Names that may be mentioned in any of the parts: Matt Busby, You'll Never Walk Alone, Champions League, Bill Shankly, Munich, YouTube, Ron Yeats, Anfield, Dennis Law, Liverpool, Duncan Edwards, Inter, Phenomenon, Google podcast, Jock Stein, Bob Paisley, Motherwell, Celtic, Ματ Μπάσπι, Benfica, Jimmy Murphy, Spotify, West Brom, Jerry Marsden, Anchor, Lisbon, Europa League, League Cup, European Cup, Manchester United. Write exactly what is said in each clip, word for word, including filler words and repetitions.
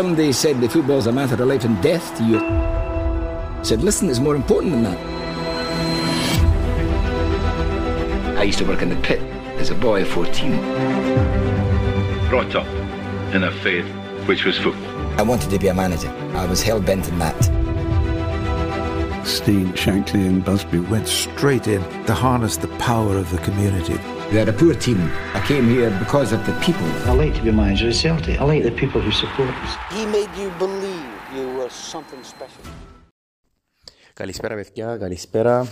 somebody said the football's a matter of life and death to you, I said, listen, it's more important than that. I used to work in the pit as a boy of fourteen. Brought up in a faith which was football. I wanted to be a manager. I was hell-bent on that. Stein, Shankly and Busby went straight in to harness the power of the community. We had a poor team. I came here because of the people. I like to be a manager of Celtic. I like the people who support us. He made you believe you were something special. Καλησπέρα παιδιά, καλησπέρα.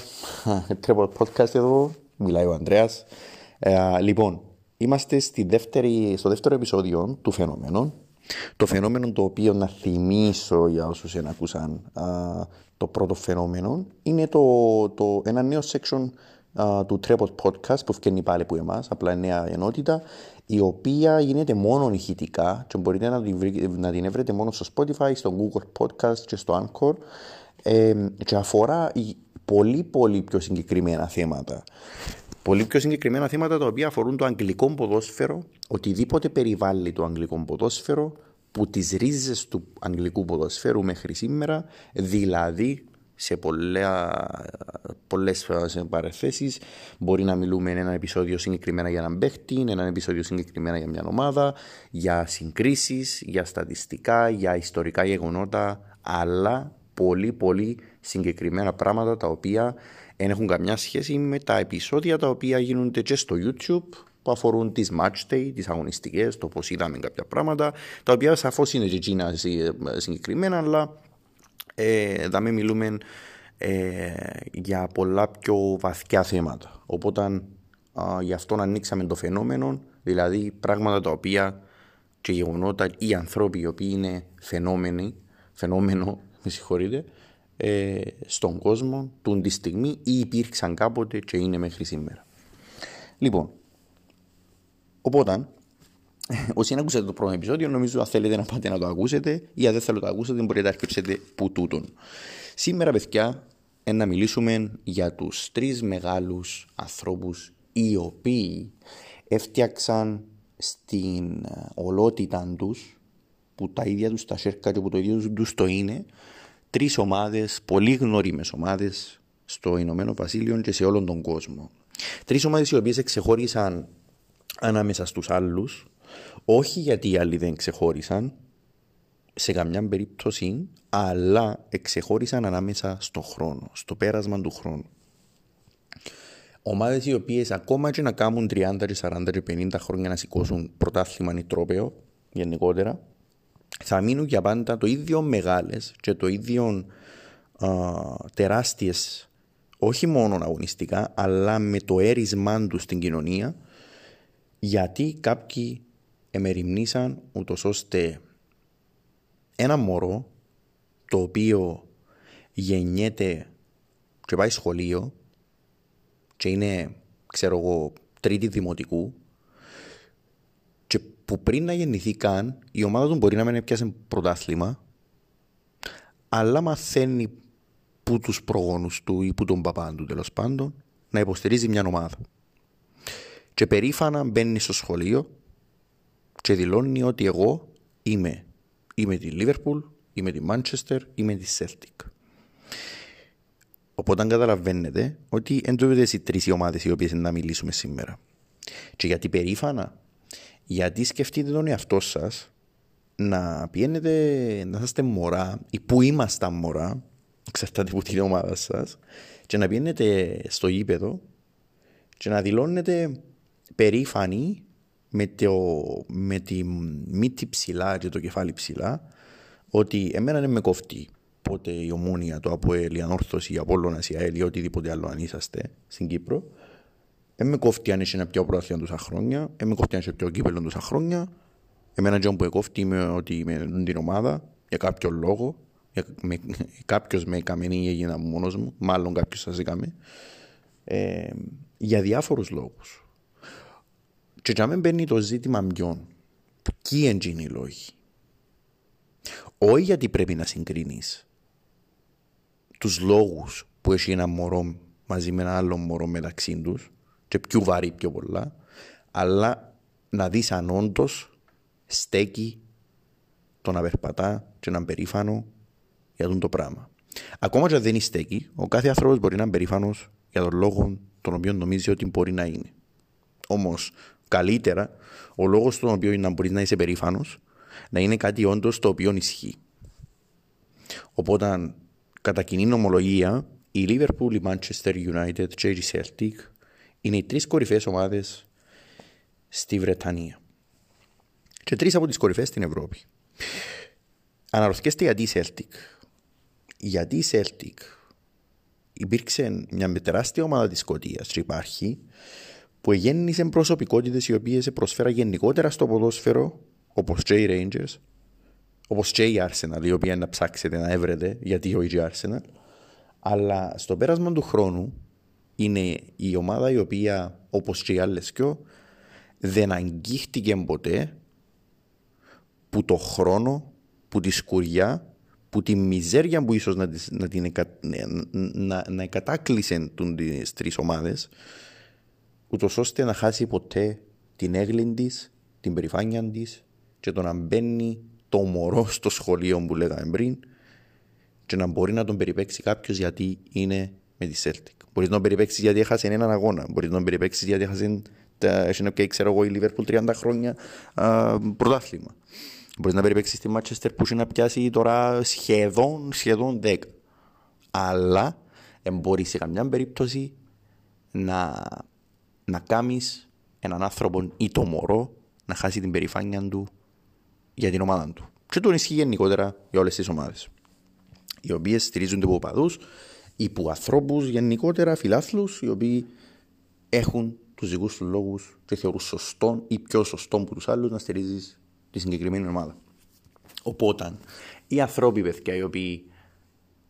Τρέπω podcast εδώ, μιλάει ο Ανδρέας. Ε, λοιπόν, είμαστε στη δεύτερη, στο δεύτερο επεισόδιο του Φαινομένων. Το φαινόμενο το οποίο να θυμίσω για όσους δεν ακούσαν το πρώτο φαινόμενο είναι το, το, ένα νέο section α, του Trepod Podcast που βγαίνει πάλι από εμάς, απλά νέα ενότητα η οποία γίνεται μόνο ηχητικά και μπορείτε να την, βρει, να την βρείτε μόνο στο Spotify, στο Google podcast και στο Anchor ε, και αφορά πολύ πολύ πιο συγκεκριμένα θέματα. Πολύ πιο συγκεκριμένα θέματα τα οποία αφορούν το αγγλικό ποδόσφαιρο, οτιδήποτε περιβάλλει το αγγλικό ποδόσφαιρο, που τις ρίζες του αγγλικού ποδόσφαιρου μέχρι σήμερα, δηλαδή σε πολλές παρεθέσεις, μπορεί να μιλούμε ένα επεισόδιο συγκεκριμένα για έναν παίχτη, ένα επεισόδιο συγκεκριμένα για μια ομάδα, για συγκρίσεις, για στατιστικά, για ιστορικά γεγονότα, αλλά πολύ πολύ συγκεκριμένα πράγματα τα οποία δεν έχουν καμιά σχέση με τα επεισόδια τα οποία γίνονται και στο YouTube που αφορούν τις match day, τις αγωνιστικές, το πώς είδαμε κάποια πράγματα, τα οποία σαφώς είναι και εκείνα συγκεκριμένα, αλλά ε, θα με μιλούμε ε, για πολλά πιο βαθιά θέματα. Οπότε ε, γι' αυτόν ανοίξαμε το φαινόμενο, δηλαδή πράγματα τα οποία και γεγονότα οι ανθρώποι οι οποίοι είναι φαινόμενοι, φαινόμενο, με συγχωρείτε, στον κόσμο του τη στιγμή ή υπήρξαν κάποτε και είναι μέχρι σήμερα. Λοιπόν, οπότε όσοι να ακούσατε το πρώτο επεισόδιο, νομίζω αν θέλετε να πάτε να το ακούσετε ή αν δεν θέλω να το ακούσετε μπορείτε να αρκεψετε που τούτον. Σήμερα παιδιά να μιλήσουμε για τους τρεις μεγάλους ανθρώπους οι οποίοι έφτιαξαν στην ολότητα τους που τα ίδια τους τα σέρκα και που το ίδιο τους το είναι τρεις ομάδες, πολύ γνωρίμες ομάδες στο Ηνωμένο Βασίλειο και σε όλον τον κόσμο. Τρεις ομάδες οι οποίες ξεχώρισαν ανάμεσα στους άλλους, όχι γιατί οι άλλοι δεν ξεχώρισαν, σε καμιά περίπτωση, αλλά ξεχώρισαν ανάμεσα στον χρόνο, στο πέρασμα του χρόνου. Ομάδες οι οποίες ακόμα και να κάνουν τριάντα, σαράντα, πενήντα χρόνια να σηκώσουν πρωτάθλημα ή τρόπαιο, γενικότερα, θα μείνουν για πάντα το ίδιο μεγάλες και το ίδιο α, τεράστιες, όχι μόνο αγωνιστικά, αλλά με το έρισμά του στην κοινωνία, γιατί κάποιοι εμεριμνήσαν ούτως ώστε ένα μωρό το οποίο γεννιέται και πάει σχολείο και είναι, ξέρω εγώ, τρίτη δημοτικού, που πριν να γεννηθεί καν, η ομάδα του μπορεί να μην έπιασε πρωτάθλημα, αλλά μαθαίνει που τους προγόνους του ή που τον παπά του τέλος πάντων να υποστηρίζει μια ομάδα. Και περήφανα μπαίνει στο σχολείο και δηλώνει ότι εγώ είμαι. Είμαι τη Liverpool, είμαι τη Manchester, είμαι τη Celtic. Οπότε καταλαβαίνετε ότι εντοπίζονται οι τρεις ομάδες οι οποίες να μιλήσουμε σήμερα. Και γιατί περήφανα? Γιατί σκεφτείτε τον εαυτό σας να πιένετε, να είστε μωρά ή που ήμασταν μωρά, εξαρτάται από την ομάδα σας, και να πιένετε στο γήπεδο και να δηλώνετε περήφανοι με, το, με τη μύτη ψηλά και το κεφάλι ψηλά ότι εμένα δεν με κοφτεί πότε η Ομόνια, το ΑΠΟΕΛ, η Ανόρθωση, η Απόλλωνας, η ΑΕΛ ή οτιδήποτε άλλο αν είσαστε στην Κύπρο. Είμαι κόφτη αν είσαι ένα πιο πρόθυμα τόσα χρόνια, είμαι κόφτη αν είσαι πιο κύπελλον τόσα χρόνια. Εμένα και όπου κόφτη είμαι ότι είμαι την ομάδα για κάποιο λόγο, για, με, κάποιος με έκαμε ή έγινα μόνος μου, μάλλον κάποιος σας έκαμε, ε, για διάφορους λόγους. Και για μένα μπαίνει το ζήτημα ποιον, ποιοι εντζήνει οι λόγοι. Όχι γιατί πρέπει να συγκρίνεις τους λόγους που έχει ένα μωρό μαζί με ένα άλλο μωρό μεταξύ τους, και πιο βαρύ πιο πολλά, αλλά να δεις αν όντως στέκει το να περπατά και να είναι περήφανο για τον το πράγμα. Ακόμα και δεν είναι στέκει, ο κάθε άνθρωπος μπορεί να είναι περήφανος για τον λόγο τον οποίο νομίζει ότι μπορεί να είναι. Όμως, καλύτερα, ο λόγος τον οποίο να μπορείς να είσαι περήφανος να είναι κάτι όντως το οποίο ισχύει. Οπότε, κατά κοινή ομολογία, η Liverpool, η Manchester United και η Celtic είναι οι τρεις κορυφαίες ομάδες στη Βρετανία. Και τρεις από τις κορυφαίες στην Ευρώπη. Αναρωτιέστε γιατί η Celtic. Γιατί η Celtic υπήρξε μια τεράστια ομάδα της Σκωτίας και υπάρχει που γέννησε προσωπικότητες οι οποίες προσφέραν γενικότερα στο ποδόσφαιρο, όπως και οι Rangers, όπως και η Arsenal, η οποία να ψάξετε να έβρετε γιατί όχι η Arsenal, αλλά στο πέρασμα του χρόνου είναι η ομάδα η οποία, όπως και οι άλλες πιο, δεν αγγίχτηκε ποτέ που το χρόνο, που τη σκουριά, που τη μιζέρια που ίσως να, τις, να την εκα, να, να εκατάκλυσεν τις τρεις ομάδες, ούτως ώστε να χάσει ποτέ την έγκλη της, την περηφάνεια της και το να μπαίνει το μωρό στο σχολείο που λέγαμε πριν και να μπορεί να τον περιπέξει κάποιος γιατί είναι με τη Celtic. Μπορείς να τον περιπέξεις γιατί έχασε έναν αγώνα, μπορείς να τον περιπέξεις γιατί έχασε και ξέρω εγώ η Liverpool τριάντα χρόνια α, πρωτάθλημα. Μπορείς να περιπέξεις τη Manchester που να πιάσει τώρα σχεδόν, σχεδόν δέκα. Αλλά δεν μπορείς σε καμιά περίπτωση να, να κάνεις έναν άνθρωπο ή το μωρό να χάσει την περηφάνεια του για την ομάδα του. Και το ενισχύει γενικότερα για όλες τις ομάδες, οι οποίες στηρίζονται από οπαδούς ή από ανθρώπους γενικότερα, φιλάθλους, οι οποίοι έχουν τους δικούς τους λόγους και θεωρούν σωστόν ή πιο σωστόν που τους άλλους να στηρίζεις τη συγκεκριμένη ομάδα. Οπότε, οι ανθρώποι, παιδιά, οι οποίοι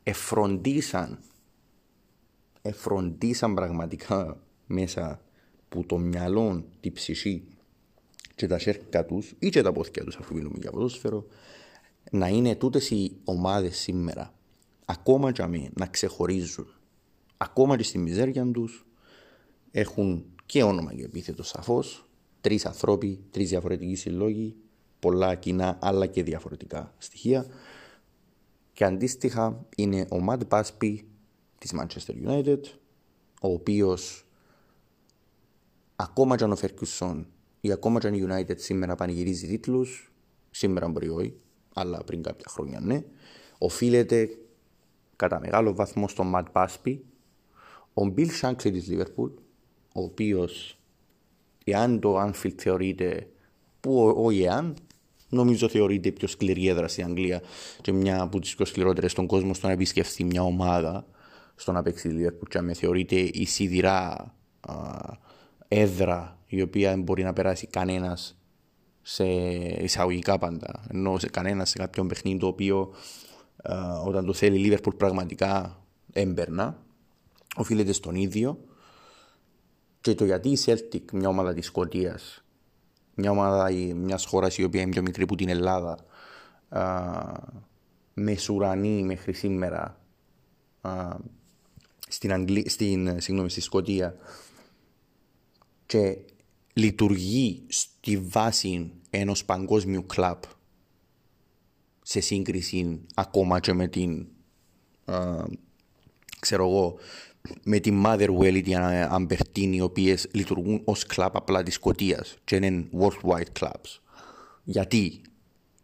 εφροντίσαν, εφροντίσαν πραγματικά μέσα που το μυαλό, τη ψυχή και τα σέρκα τους ή και τα πόθηκια τους, αφού μιλούμε για ποδόσφαιρο, να είναι τούτες οι ομάδες σήμερα, ακόμα και αμήν, να ξεχωρίζουν, ακόμα και στη μιζέρια τους, έχουν και όνομα και επίθετο σαφώς, τρεις ανθρώποι, τρεις διαφορετικοί συλλόγοι, πολλά κοινά αλλά και διαφορετικά στοιχεία. Και αντίστοιχα είναι ο Matt Busby της Manchester United, ο οποίος ακόμα και αν ο Ferguson ή ακόμα και αν η United σήμερα πανηγυρίζει τίτλους, σήμερα μπορεί όχι, αλλά πριν κάποια χρόνια ναι, οφείλεται κατά μεγάλο βαθμό στον Matt Busby. Ο Bill Shankly της Liverpool, ο οποίος, εάν το Anfield θεωρείται, που όχι εάν, νομίζω θεωρείται η πιο σκληρή έδρα στην Αγγλία και μια από τις πιο σκληρότερες στον κόσμο στο να επισκεφθεί μια ομάδα, στο να παίξει τη Liverpool, θεωρείται η σιδηρά α, έδρα η οποία δεν μπορεί να περάσει κανένας, σε εισαγωγικά πάντα, ενώ σε κανένας σε κάποιον παιχνίδι το οποίο α, όταν το θέλει η Liverpool πραγματικά έμπερνα, οφείλεται στον ίδιο. Και το γιατί η Celtic, μια ομάδα της Σκωτίας, μια ομάδα μιας χώρας η οποία είναι πιο μικρή που την Ελλάδα, μεσουρανή μέχρι σήμερα α, στην, Αγγλή, στην συγγνώμη, στη Σκωτία, και λειτουργεί στη βάση ενός παγκόσμιου κλαμπ σε σύγκριση ακόμα και με την α, ξέρω εγώ, με τη Motherwell ή την Αμπερτίν, οι οποίες λειτουργούν ως κλαμπ απλά της Σκωτίας και είναι worldwide clubs. Γιατί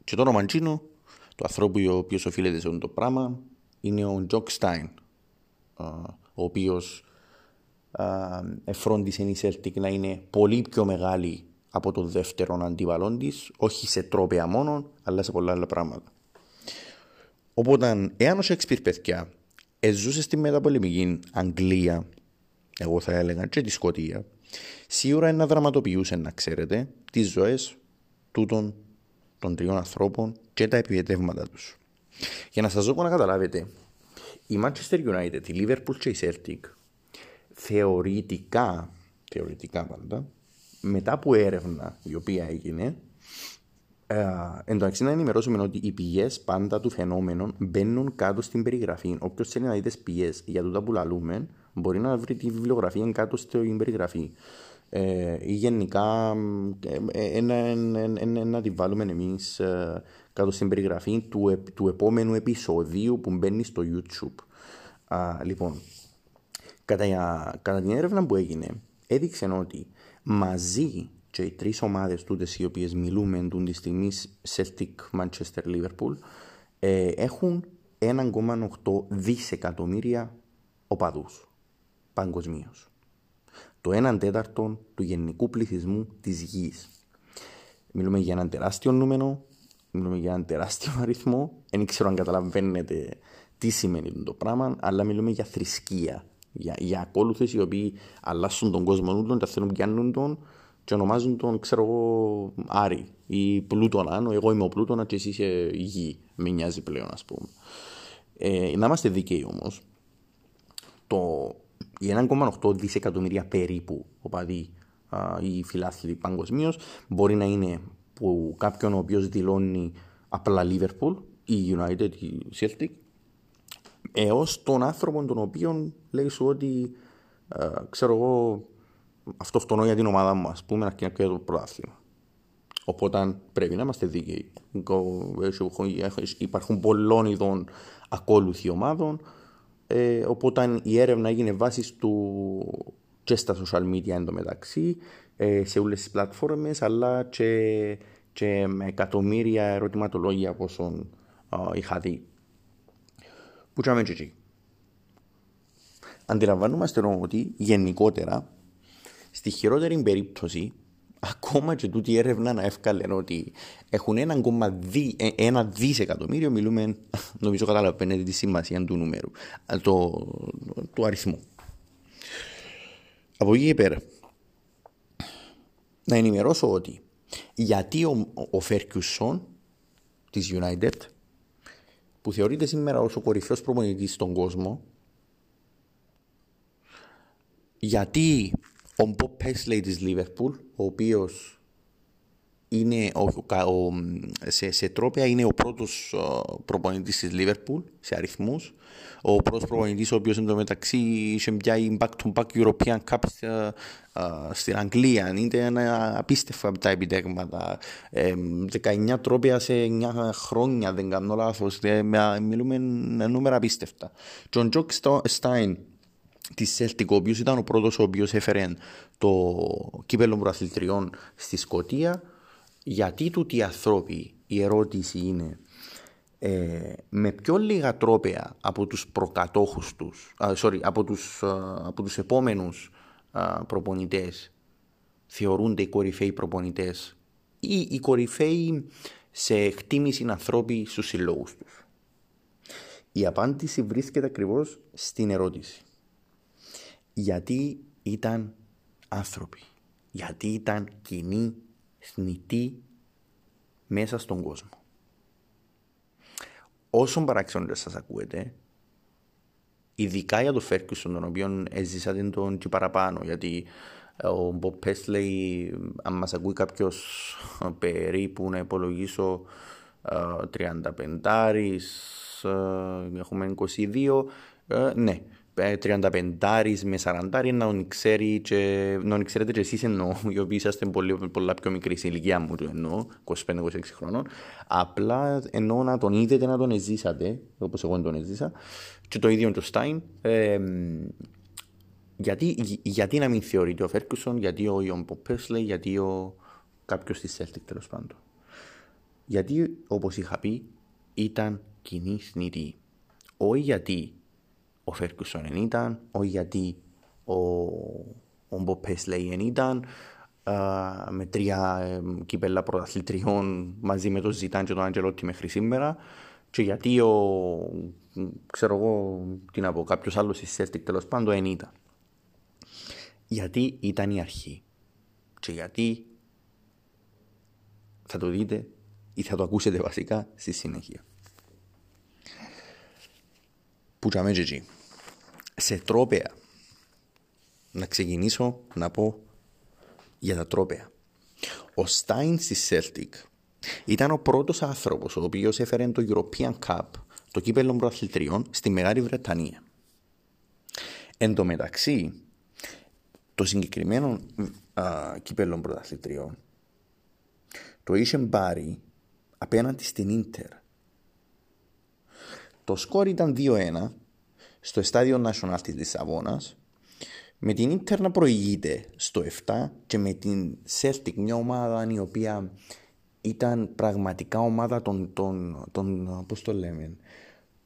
και το όνομα τσίνο, το ανθρώπου ο οποίος οφείλεται σε αυτό το πράγμα, είναι ο Jock Stein, ο οποίος εφρόντισε η Celtic να είναι πολύ πιο μεγάλη από τον δεύτερον αντιβαλόν της, όχι σε τρόπαια μόνο, αλλά σε πολλά άλλα πράγματα. Οπότε, εάν ο Shakespeare, παιδιά, εζούσε στη μεταπολεμική Αγγλία, εγώ θα έλεγα και τη Σκωτία, σίγουρα να δραματοποιούσε, να ξέρετε, τις ζωές τούτων των τριών ανθρώπων και τα επιβετεύματα τους. Για να σας δω να καταλάβετε, η Manchester United, η Liverpool και η Celtic θεωρητικά, θεωρητικά πάντα, μετά από έρευνα η οποία έγινε, Uh, εν τω μεταξύ να ενημερώσουμε ότι οι πηγές πάντα του φαινόμενων μπαίνουν κάτω στην περιγραφή. Όποιος θέλει να δει τις πηγές για τούτα που λαλούμε, μπορεί να βρει τη βιβλιογραφία κάτω στην περιγραφή. Ε, ή γενικά ε, ε, ε, ε, ε, ε, ε, να τη βάλουμε εμείς ε, κάτω στην περιγραφή του, του επόμενου επεισοδίου που μπαίνει στο YouTube. Α, λοιπόν, κατά, κατά την έρευνα που έγινε, έδειξε ότι μαζί και οι τρεις ομάδες τούτες οι οποίες μιλούμε εντούν τη στιγμή, Celtic, Manchester, Liverpool, ε, έχουν ένα κόμμα οκτώ δισεκατομμύρια οπαδούς παγκοσμίως. Το έναν τέταρτο του γενικού πληθυσμού της γης. Μιλούμε για έναν τεράστιο νούμερο, μιλούμε για έναν τεράστιο αριθμό. Δεν ξέρω αν καταλαβαίνετε τι σημαίνει το πράγμα, αλλά μιλούμε για θρησκεία. Για, για ακόλουθες οι οποίοι αλλάσουν τον κόσμο νουλτον, τα θέλουν πιάνουν τον και ονομάζουν τον, ξέρω εγώ, Άρη ή Πλούτονα. Εγώ είμαι ο Πλούτονα και εσύ είσαι η γη. Με νοιάζει πλέον, ας πούμε. Ε, να είμαστε δίκαιοι όμως. Το Οι ένα κόμμα οκτώ δισεκατομμύρια περίπου οπαδοί ή φιλάθλοι παγκοσμίως μπορεί να είναι που κάποιον ο οποίος δηλώνει απλά Liverpool ή United ή Celtic, έως τον άνθρωπο τον οποίον λέει σου ότι ε, ξέρω εγώ αυτό φτωνώ για την ομάδα μου, ας πούμε, αρκεί να πιέζει το πρωτάθλημα. Οπότε πρέπει να είμαστε δίκαιοι. Υπάρχουν πολλών ειδών ακόλουθοι ομάδων. Ε, οπότε η έρευνα έγινε βάσει του και στα social media εντωμεταξύ, ε, σε όλες τις πλατφόρμες, αλλά και, και με εκατομμύρια ερωτηματολόγια από όσων ε, είχα δει. Που τσάμε και εκεί. Αντιλαμβάνομαστε ότι γενικότερα, στη χειρότερη περίπτωση, ακόμα και τούτη η έρευνα να εύκαλε ότι έχουν ένα δισεκατομμύριο, μιλούμε, νομίζω καταλαβαίνετε τη σημασία του νούμερου, το, το αριθμού. Από εκεί και πέρα, να ενημερώσω ότι γιατί ο, ο Φέρκιουσον της United, που θεωρείται σήμερα ως ο κορυφαίος προπονητής στον κόσμο, γιατί ο Μπομπ Πέσλεϊ της Λίβερπουλ, ο οποίος είναι ο, ο, σε, σε τρόπια είναι ο πρώτος προπονητής της Λίβερπουλ σε αριθμούς, ο πρώτος προπονητής ο οποίος εντωμεταξύ είχε μπει back to back European Cup στα, στην Αγγλία, είναι ένα απίστευτα από τα επιτέγματα, ε, δεκαεννιά τρόπια σε εννιά χρόνια, δεν κάνω λάθος, μιλούμε νούμερα απίστευτα. Και ο Τζοκ Στάιν της Celtic, ο οποίος ήταν ο πρώτος ο οποίος έφερε το κύπελλο πρωταθλητριών στη Σκωτία. Γιατί τούτοι οι ανθρώποι, η ερώτηση είναι, ε, με πιο λίγα τρόπαια από τους προκατόχους τους, α, sorry, από, τους, α, από τους επόμενους α, προπονητές θεωρούνται οι κορυφαίοι προπονητές ή οι κορυφαίοι σε εκτίμηση ανθρώποι στους συλλόγους τους. Η απάντηση βρίσκεται ακριβώς στην ερώτηση. Γιατί ήταν άνθρωποι, γιατί ήταν κοινοί, θνητοί μέσα στον κόσμο. Όσον παράξενο σας ακούετε, ειδικά για τον Φέρκιουσον, τον οποίο έζησατε τον και παραπάνω, γιατί ο Μπομπ Πέσλεϊ, αν μας ακούει κάποιος περίπου να υπολογίσω τριάντα πέντε, έχουμε είκοσι δύο, ναι, τριανταπεντάρι με σαραντάρι, να τον ξέρετε και εσείς, εννοώ, οι οποίοι είσαστε πολύ, πολλά πιο μικροί στην ηλικία μου, το εννοώ, είκοσι πέντε είκοσι έξι χρόνων. Απλά εννοώ να τον είδετε, να τον εζήσατε, όπως εγώ τον εζήσα, και το ίδιο το Στάιν. Ε, γιατί, γιατί να μην θεωρείται ο Φέρκιουσον, γιατί ο Ιον Ποπέσλεϊ, γιατί ο κάποιος της Celtic, τέλος πάντων. Γιατί, όπως είχα πει, ήταν κοινή θνητή. Όχι γιατί ο Φέρκιουσον δεν ήταν, όχι γιατί ο Μπομπ Πέσλεϊ δεν ήταν, με τρία ε, κύπελλα πρωταθλητριών μαζί με τον Ζιτάν και τον Αντζελότη μέχρι σήμερα, και γιατί ο, ξέρω εγώ, τι να πω, κάποιος άλλος της Celtic, τέλος πάντων, δεν ήταν. Γιατί ήταν η αρχή. Και γιατί θα το δείτε ή θα το ακούσετε βασικά στη συνέχεια. Που τσαμέτζετζι. Σε τρόπαια. Να ξεκινήσω να πω για τα τρόπαια. Ο Στάιν στη Celtic ήταν ο πρώτος άνθρωπος ο οποίος έφερε το European Cup, το κύπελλο πρωταθλητριών, στη Μεγάλη Βρετανία. Εν τω μεταξύ, το συγκεκριμένο κύπελλο πρωταθλητριών το είχε πάρει απέναντι στην Ίντερ. Το σκορ ήταν δύο ένα στο στάδιο Νασιονάλ της Λισαβόνας, με την Ίντερ να προηγείται στο επτά και με την Celtic, μια ομάδα η οποία ήταν πραγματικά ομάδα των, των, των πώς το λέμε,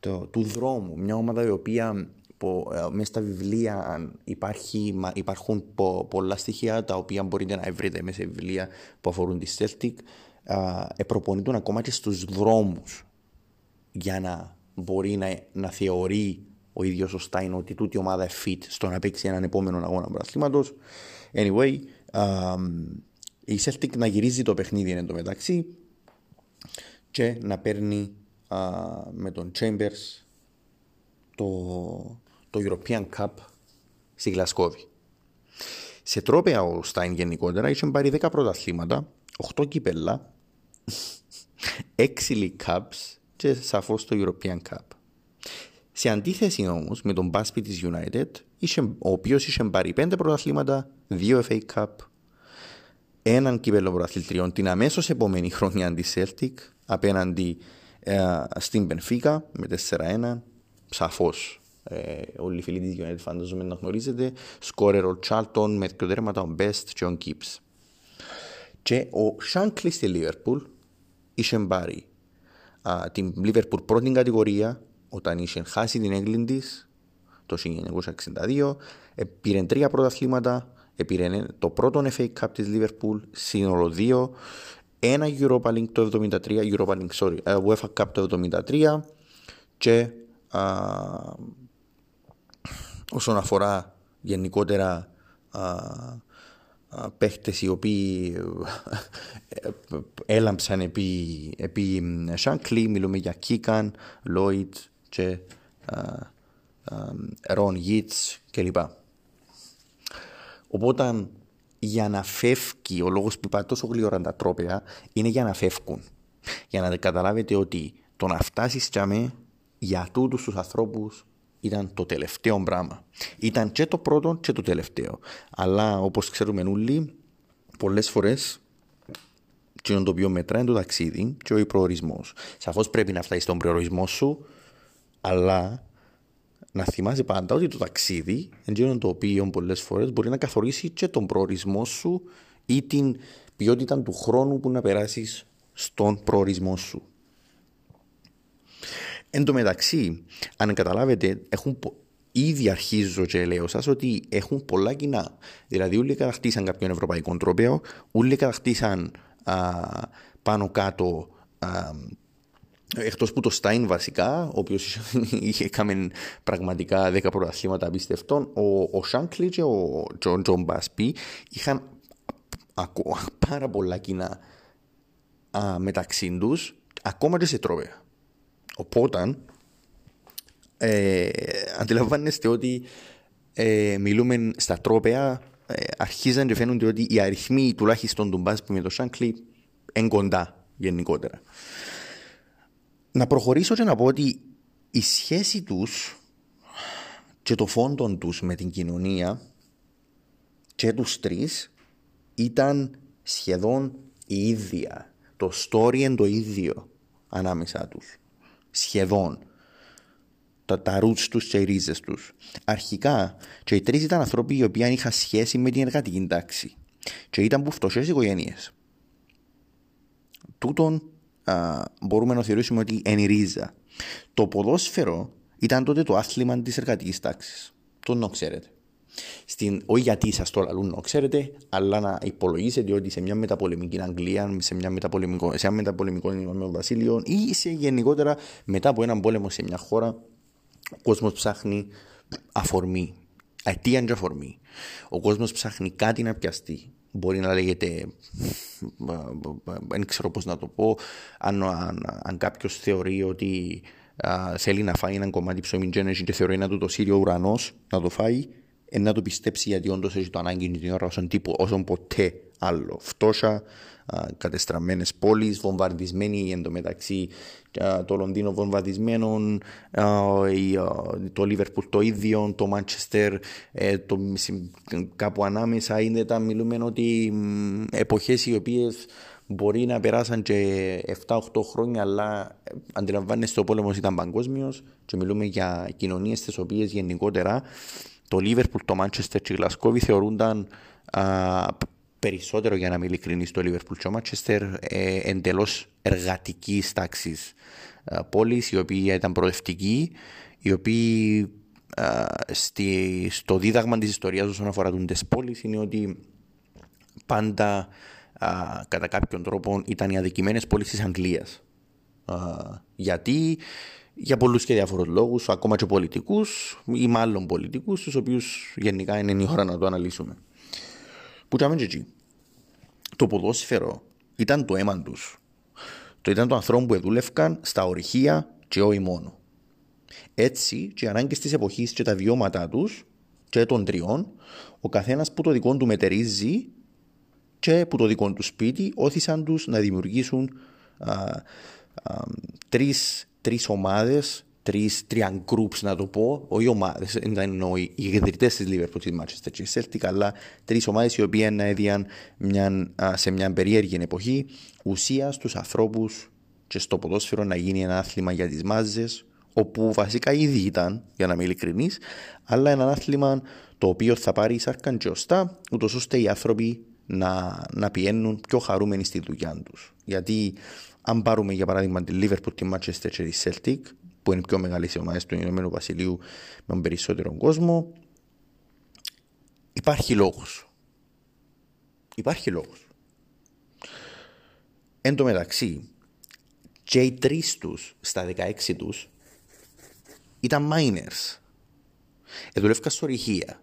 το, του δρόμου, μια ομάδα η οποία που, ε, μέσα στα βιβλία υπάρχει, υπάρχουν πο, πολλά στοιχεία τα οποία μπορείτε να βρείτε μέσα σε βιβλία που αφορούν τη Celtic, ε, προπονητούν ακόμα και στους δρόμους για να μπορεί να, να θεωρεί ο ίδιος ο Στάιν ότι τούτη ομάδα fit στο να παίξει έναν επόμενο αγώνα πρωταθλήματος. Anyway, uh, η Celtic να γυρίζει το παιχνίδι εν τω μεταξύ και να παίρνει uh, με τον Chambers το, το European Cup στη Γλασκόβη. Σε τρόπαια ο Στάιν γενικότερα είχε πάρει δέκα πρωταθλήματα, οκτώ κύπελλα, έξι League Cups και σαφώς το European Cup. Σε αντίθεση όμως με τον Busby της United, ο οποίος είχε πάρει πέντε πρωταθλήματα, δύο εφ έι Cup, έναν κύπελλο πρωταθλητριών την αμέσως επόμενη χρονιά της Celtic απέναντι ε, στην Benfica με τέσσερα ένα. Σαφώς ε, όλοι οι φίλοι της United φαντάζομαι να γνωρίζετε, σκόρερ ο Charlton με δύο τέρματα ο Best και ο Gibbs. Και ο Shankly στη Liverpool είχε πάρει α, την Liverpool πρώτη κατηγορία, όταν είχε χάσει την έγκλη της το χίλια εννιακόσια εξήντα δύο, πήρε τρία πρωταθλήματα, πήρε το πρώτο εφ έι Cup της Liverpool, σύνολο δύο, ένα Europa League το εβδομήντα τρία, Europa League, sorry, UEFA Cup το εβδομήντα τρία και α, όσον αφορά γενικότερα α, α, παίχτες οι οποίοι έλαμψαν επί, επί Shankly, μιλούμε για Κίκαν, Λόιτ και Ρον Γιτς κλπ. Οπότε για να φεύγει, ο λόγος που είπα τόσο γλυόρα τα τρόπαια είναι για να φεύγουν, για να καταλάβετε ότι το να φτάσεις τσάμε για τούτους τους ανθρώπους ήταν το τελευταίο πράγμα. Ήταν και το πρώτο και το τελευταίο. Αλλά όπως ξέρουμε όλοι, πολλές φορές και το οποίο μετράει το ταξίδι και ο προορισμός. Σαφώς πρέπει να φτάσεις στον προορισμό σου, αλλά να θυμάσαι πάντα ότι το ταξίδι, εντός το οποίο πολλές φορές μπορεί να καθορίσει και τον προορισμό σου ή την ποιότητα του χρόνου που να περάσεις στον προορισμό σου. Εν τω μεταξύ, αν καταλάβετε, έχουν, ήδη αρχίζω και λέω σας ότι έχουν πολλά κοινά. Δηλαδή, όλοι κατακτήσαν κάποιον ευρωπαϊκό τρόπαιο, όλοι κατακτήσαν α, πάνω κάτω... Α, εκτός που το Στάιν βασικά, ο οποίος είχε κάνει πραγματικά δέκα πρωταθλήματα απίστευτων, ο Shankly και ο Τζον Busby είχαν πάρα πολλά κοινά α, μεταξύ τους, ακόμα και σε τρόπαια. Οπότε, ε, αντιλαμβάνεστε ότι ε, μιλούμε στα τρόπαια, ε, αρχίζαν και φαίνονται ότι οι αριθμοί τουλάχιστον του Busby με το Shankly είναι κοντά γενικότερα. Να προχωρήσω και να πω ότι η σχέση τους και το φόντον τους με την κοινωνία και τους τρεις ήταν σχεδόν η ίδια. Το story είναι το ίδιο ανάμεσά τους. Σχεδόν. Τα, τα roots τους και οι ρίζες τους. Αρχικά και οι τρεις ήταν άνθρωποι οι οποίοι είχαν σχέση με την εργατική τάξη και ήταν που φτωχές οικογένειες. Τούτον Uh, μπορούμε να θεωρήσουμε ότι εν η ρίζα. Το ποδόσφαιρο ήταν τότε το άθλημα της εργατικής τάξης. Το να ξέρετε. Στην, όχι γιατί σας το λαλούν να ξέρετε, αλλά να υπολογίσετε ότι σε μια μεταπολεμική Αγγλία, σε, μια μεταπολεμικό, σε ένα μεταπολεμικό Ηνωμένο Βασίλειο ή σε γενικότερα μετά από έναν πόλεμο σε μια χώρα, ο κόσμος ψάχνει αφορμή. Αιτία και αφορμή. Ο κόσμος ψάχνει κάτι να πιαστεί. Μπορεί να λέγεται, δεν ξέρω πώς να το πω, αν, αν, αν κάποιος θεωρεί ότι α, θέλει να φάει έναν κομμάτι ψωμί και θεωρεί να του το σύρει ο ουρανός να το φάει, ε, να το πιστέψει γιατί όντως έχει το ανάγκη την ώρα όσον, τύπο, όσον ποτέ άλλο. Φτώσα, α, κατεστραμμένες πόλεις, βομβαρδισμένοι εντωμεταξύ, α, το Λονδίνο βομβαρδισμένων, το Λίβερπουλ το ίδιο, το Μάντσεστερ κάπου ανάμεσα είναι τα μιλούμενα ότι μ, εποχές οι οποίες μπορεί να περάσαν και εφτά οχτώ χρόνια, αλλά αντιλαμβάνεστε ο πόλεμος ήταν παγκόσμιος και μιλούμε για κοινωνίες τις οποίες γενικότερα το Liverpool, το Manchester και η Glasgow θεωρούνταν α, περισσότερο, για να είμαι ειλικρινής, το Liverpool και ο Manchester ε, εντελώς εργατικής τάξης πόλης, η οποία ήταν προοδευτική, οι οποίοι στη, στο δίδαγμα της ιστορίας όσον αφορά τις πόλεις είναι ότι πάντα α, κατά κάποιον τρόπο ήταν οι αδικημένες πόλεις της Αγγλίας. Α, γιατί, για πολλούς και διάφορους λόγους, ακόμα και πολιτικούς ή μάλλον πολιτικούς, τους οποίους γενικά είναι η ώρα να το αναλύσουμε. Που τσάμε εκεί. Το ποδόσφαιρο ήταν το αίμα τους. Το ήταν το ανθρώπου που εδούλευκαν στα ορυχεία και όχι μόνο. Έτσι, και οι ανάγκες της εποχής και τα βιώματά τους και των τριών, ο καθένας που το δικό του μετερίζει και που το δικό του σπίτι, όθησαν τους να δημιουργήσουν α, α, τρεις, τρεις ομάδες, τρεις τριαν groups να το πω, όχι ομάδες, δεν εννοώ οι ιδρυτές της Liverpool, της Manchester και Celtic, αλλά τρεις ομάδες οι οποίες να έδιαν μια, α, σε μια περίεργη εποχή ουσία στους ανθρώπους και στο ποδόσφαιρο να γίνει ένα άθλημα για τις μάζες, όπου βασικά ήδη ήταν, για να είμαι ειλικρινής, αλλά ένα άθλημα το οποίο θα πάρει σάρκαν και οστά, ούτως ώστε οι άνθρωποι να, να πηγαίνουν πιο χαρούμενοι στη δουλειά τους. Γιατί αν πάρουμε για παράδειγμα τη Liverpool, τη Manchester και τη Celtic, που είναι οι πιο μεγάλες ομάδες του Ηνωμένου Βασιλείου με τον περισσότερο κόσμο, υπάρχει λόγος. Υπάρχει λόγος. Εν τω μεταξύ, και οι τρεις τους στα δεκαέξι τους ήταν miners. Εδουλεύκα στο ορυχεία.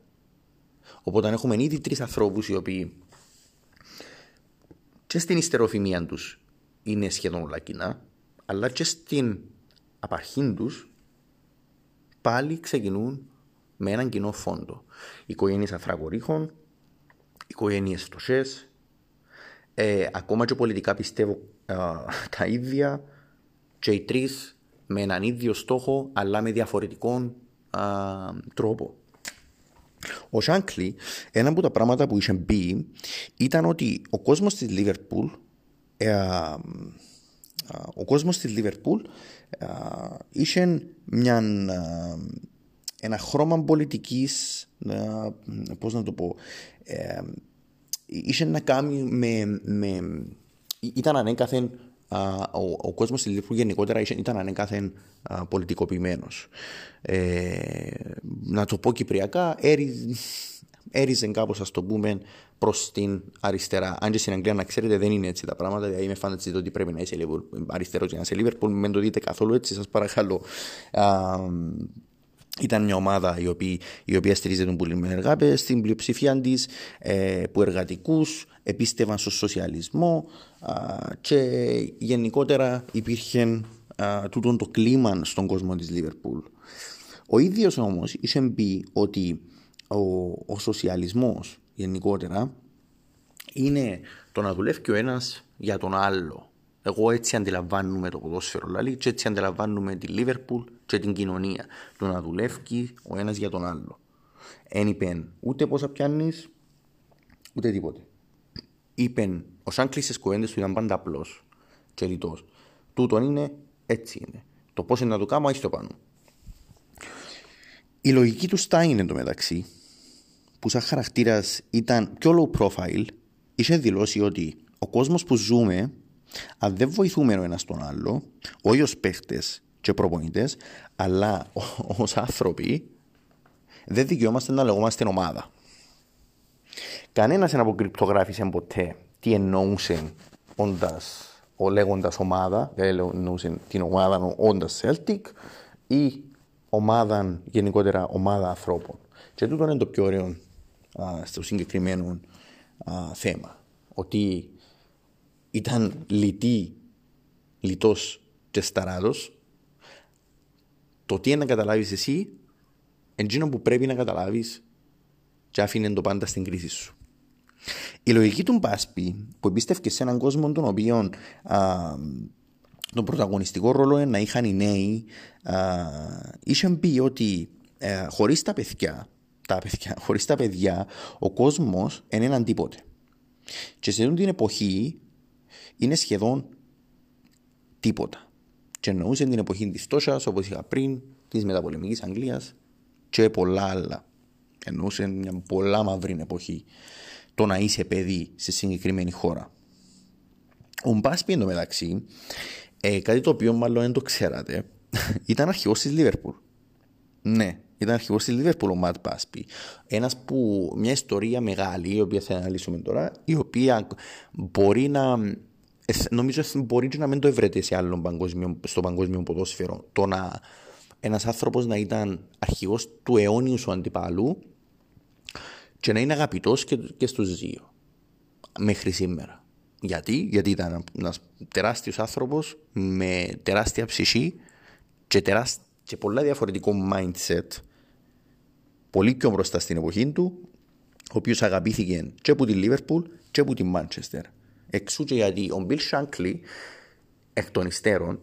Οπότε έχουμε ήδη τρεις ανθρώπους οι οποίοι και στην υστεροφημία τους είναι σχεδόν όλα κοινά, αλλά και στην απαρχήν τους πάλι ξεκινούν με έναν κοινό φόντο. Οικογένειες ανθρακορίχων, οικογένειες φτωχές, ε, ακόμα και πολιτικά πιστεύω ε, τα ίδια, και οι τρεις με έναν ίδιο στόχο, αλλά με διαφορετικό α, τρόπο. Ο Shankly, ένα από τα πράγματα που είχε μπει ήταν ότι ο κόσμος της Liverpool, ε, α, ο κόσμος της Liverpool ε, είχε μια, α, ένα χρώμα πολιτικής, α, πώς να το πω, ε, είχε να κάνει με, με ήταν ανέκαθεν Uh, ο, ο κόσμος στη Liverpool γενικότερα ήταν ανέκαθεν uh, πολιτικοποιημένος. Ε, να το πω κυπριακά, έριζε, έριζε κάπως, ας το πούμε, προς την αριστερά. Αν και στην Αγγλία, να ξέρετε, δεν είναι έτσι τα πράγματα. Δηλαδή, με φάνταση ότι πρέπει να είσαι αριστερός για να είσαι Liverpool, μην το δείτε καθόλου έτσι, σας παρακαλώ. Uh, Ήταν μια ομάδα η οποία, η οποία στηρίζεται πολύ με εργάτες, στην πλειοψηφία της, ε, που εργατικούς, επίστευαν στο σοσιαλισμό α, και γενικότερα υπήρχε α, τούτο το κλίμα στον κόσμο της Λίβερπουλ. Ο ίδιος όμως είχε πει ότι ο, ο σοσιαλισμός γενικότερα είναι το να δουλεύει ο ένας για τον άλλο. Εγώ έτσι αντιλαμβάνουμε το ποδόσφαιρο, δηλαδή, και έτσι αντιλαμβάνουμε τη Liverpool και την κοινωνία. Το να δουλεύει ο ένας για τον άλλο. Εν είπε ούτε πόσα πιάνεις, ούτε τίποτε. Είπε, ο Shankly στις κουβέντες του ήταν πάντα απλός και ρητός. Τούτον είναι, έτσι είναι. Το πώς είναι να το κάνω, έχει το πάνω. Η λογική του Stein εντωμεταξύ, που σαν χαρακτήρας ήταν πιο low profile, είχε δηλώσει ότι ο κόσμος που ζούμε, αν δεν βοηθούμε ο ένας τον άλλο, όχι ως παίχτες και προπονητές, αλλά ως άνθρωποι, δεν δικαιόμαστε να λεγόμαστε ομάδα. Κανένας δεν αποκρυπτογράφησε ποτέ τι εννοούσε όντας, ο λέγοντας ομάδα, δηλαδή εννοούσε την ομάδα όντας Celtic ή ομάδα, γενικότερα ομάδα ανθρώπων. Και τούτο είναι το πιο ωραίο α, στο συγκεκριμένο α, θέμα. Ότι ήταν λιτή, λιτός και σταράδος. Το τι είναι να καταλάβεις εσύ, εντζήνο που πρέπει να καταλάβεις, και άφηνε το πάντα στην κρίση σου. Η λογική του Busby, που εμπίστευκε σε έναν κόσμο τον οποίο α, τον πρωταγωνιστικό ρόλο να είχαν οι νέοι, α, είχε πει ότι α, χωρίς τα παιδιά, τα παιδιά, χωρίς τα παιδιά, ο κόσμος είναι έναν τίποτε. Και σε αυτή την εποχή είναι σχεδόν τίποτα. Και εννοούσε την εποχή της Τόσιας, όπως είχα πριν, της μεταπολεμικής Αγγλίας και πολλά άλλα. Εννοούσε μια πολλά μαύρη εποχή το να είσαι παιδί σε συγκεκριμένη χώρα. Ο Μπάσπι εντωμεταξύ, ε, κάτι το οποίο μάλλον δεν το ξέρατε, ήταν αρχηγός της Liverpool. Ναι, ήταν αρχηγός της Liverpool ο Ματ Μπάσπι. Ένας που, μια ιστορία μεγάλη, η οποία θα αναλύσουμε τώρα, η οποία μπορεί να... Νομίζω μπορεί και να μην το ευρέτε σε άλλον παγκόσμιο, στο παγκόσμιο ποδόσφαιρο. Το να ένας άνθρωπος να ήταν αρχηγός του αιώνιου σου αντιπαλού και να είναι αγαπητός και, και στους δύο μέχρι σήμερα. Γιατί, Γιατί ήταν ένας τεράστιος άνθρωπος με τεράστια ψυχή και, τεράσ... και πολλά διαφορετικό mindset, πολύ πιο μπροστά στην εποχή του, ο οποίος αγαπήθηκε και από τη Liverpool και από τη Manchester. Εξού και γιατί ο Bill Shankly, εκ των υστέρων,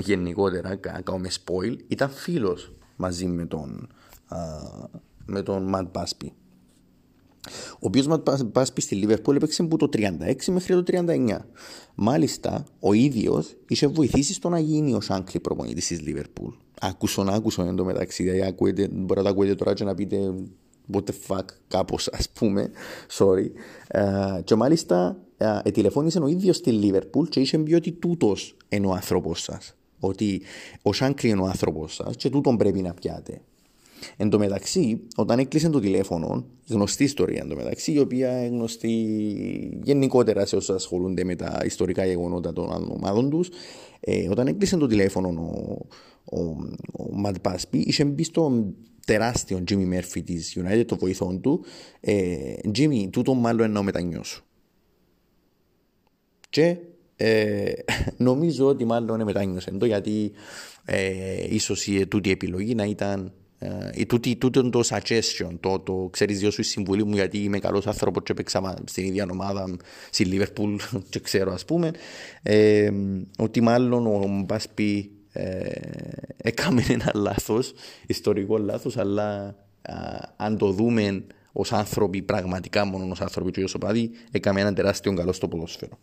γενικότερα, κάνουμε spoil, ήταν φίλος μαζί με τον, α, με τον Matt Busby. Ο οποίος Matt Busby στη Liverpool έπαιξε από το τριάντα έξι μέχρι το τριάντα εννιά. Μάλιστα, ο ίδιος είχε βοηθήσει στο να γίνει ο Shankly προπονητής της Liverpool. Άκουσον, άκουσον εντωμεταξύ, δηλαδή μπορείτε να τα ακούετε τώρα και να πείτε what the fuck κάπως, ας πούμε, sorry. Uh, και μάλιστα... Uh, ετηλεφώνησε ο ίδιος στη Λίβερπουλ και είχε πει ότι τούτος είναι ο άνθρωπος σας. Ότι ο Shankly είναι ο άνθρωπος σας και τούτον πρέπει να πιάτε. Εν τω μεταξύ, όταν έκλεισε το τηλέφωνο, γνωστή ιστορία εν τω μεταξύ, η οποία είναι γνωστή γενικότερα σε όσους ασχολούνται με τα ιστορικά γεγονότα των ομάδων τους, ε, όταν έκλεισε το τηλέφωνο ο Ματ Μπάσπι, είχε μπει στον τεράστιο Jimmy Murphy της United, το βοηθόν του, ε, Jimmy, τούτον μάλλον εννοώ μετανιώσου. Και ε, νομίζω ότι μάλλον μετάνιωσε το, γιατί ε, ίσως η τούτη επιλογή να ήταν ε, η τούτη, τούτο το suggestion, το, το ξέρεις δυο σου η συμβουλή μου, γιατί είμαι καλός άνθρωπος και παίξαμε στην ίδια ομάδα στη Λίβερπουλ και ξέρω, ας πούμε, ε, ότι μάλλον ο Μπάσπι ε, έκαμε ένα λάθος, ιστορικό λάθος, αλλά ε, αν το δούμε ως άνθρωποι, πραγματικά μόνο ως άνθρωποι και ως οπαδοί, έκαμε ένα τεράστιο καλό στο ποδόσφαιρο.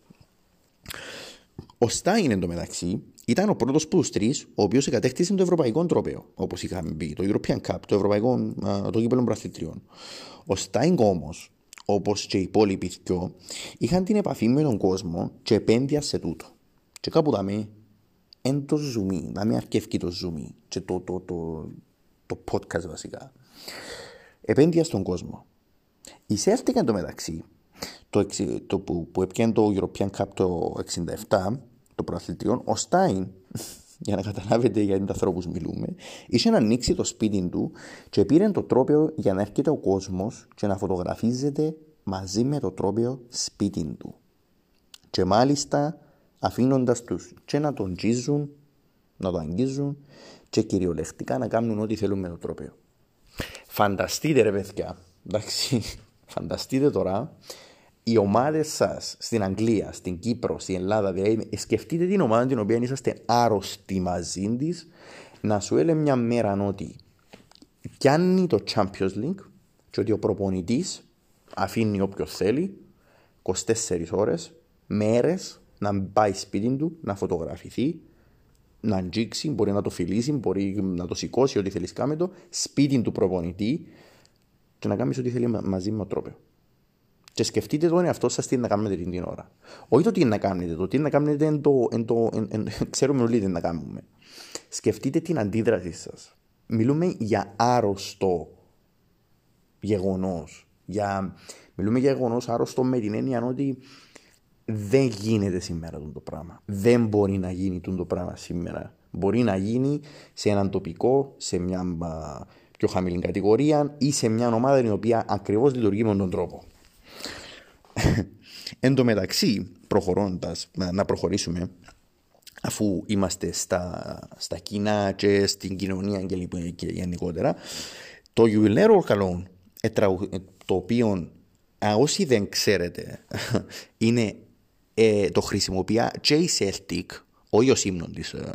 Ο Στάιν εντωμεταξύ ήταν ο πρώτος από τους τρεις ο οποίος εκατέκτησε το ευρωπαϊκό τρόπαιο, όπως είχαμε πει, το European Cup, το ευρωπαϊκό το κύπελλο πρωταθλητριών. Ο Στάιν όμως, όπως και οι υπόλοιποι δυο, είχαν την επαφή με τον κόσμο και επένδυαν σε τούτο. Και κάπου δαμε εν το ζουμί, δαμε αρκεύκει το ζουμί και το, το, το, το, το podcast βασικά. Επένδυαν στον κόσμο. Η Celtic εντωμεταξύ, Το, το που, που έπιανε το European Cup το εξήντα επτά, το πρωταθλητριών, ο Στάιν, για να καταλάβετε για την ανθρώπους μιλούμε, είχε να ανοίξει το σπίτι του και πήρε το τρόπαιο για να έρχεται ο κόσμος και να φωτογραφίζεται μαζί με το τρόπαιο σπίτι του. Και μάλιστα αφήνοντας τους και να τον αγγίζουν, να τον αγγίζουν και κυριολεκτικά να κάνουν ό,τι θέλουν με το τρόπαιο. Φανταστείτε ρε παιδιά, εντάξει, φανταστείτε τώρα οι ομάδες σας στην Αγγλία, στην Κύπρο, στην Ελλάδα, δηλαδή σκεφτείτε την ομάδα την οποία είσαστε άρρωστοι μαζί της, να σου έλεγε μια μέρα ότι πιάνει το Champions League και ότι ο προπονητής αφήνει όποιο θέλει είκοσι τέσσερις ώρες, μέρες να πάει σπίτι του, να φωτογραφηθεί, να αγγίξει, μπορεί να το φιλήσει, μπορεί να το σηκώσει, ό,τι θέλεις κάμε το, σπίτι του προπονητή και να κάνεις ό,τι θέλει μαζί με το τρόπαιο. Και σκεφτείτε τον εαυτό σας τι να κάνετε την ώρα. Όχι το τι να κάνετε, το τι να κάνετε εν το, εν το, εν, εν, ξέρουμε όλοι τι να κάνουμε. Σκεφτείτε την αντίδραση σας. Μιλούμε για άρρωστο γεγονός. Για... Μιλούμε για γεγονός άρρωστο με την έννοια ότι δεν γίνεται σήμερα το πράγμα. Δεν μπορεί να γίνει το πράγμα σήμερα. Μπορεί να γίνει σε έναν τοπικό, σε μια πιο χαμηλή κατηγορία ή σε μια ομάδα η οποία ακριβώς λειτουργεί με τον τρόπο. Εν τω μεταξύ, προχωρώντας, να προχωρήσουμε, αφού είμαστε στα, στα κοινά και στην κοινωνία και, λοιπόν, και γενικότερα, το You'll Never Walk Alone, το οποίο όσοι δεν ξέρετε είναι, ε, το χρησιμοποιεί και η Celtic, όχι ο ύμνος της, ε,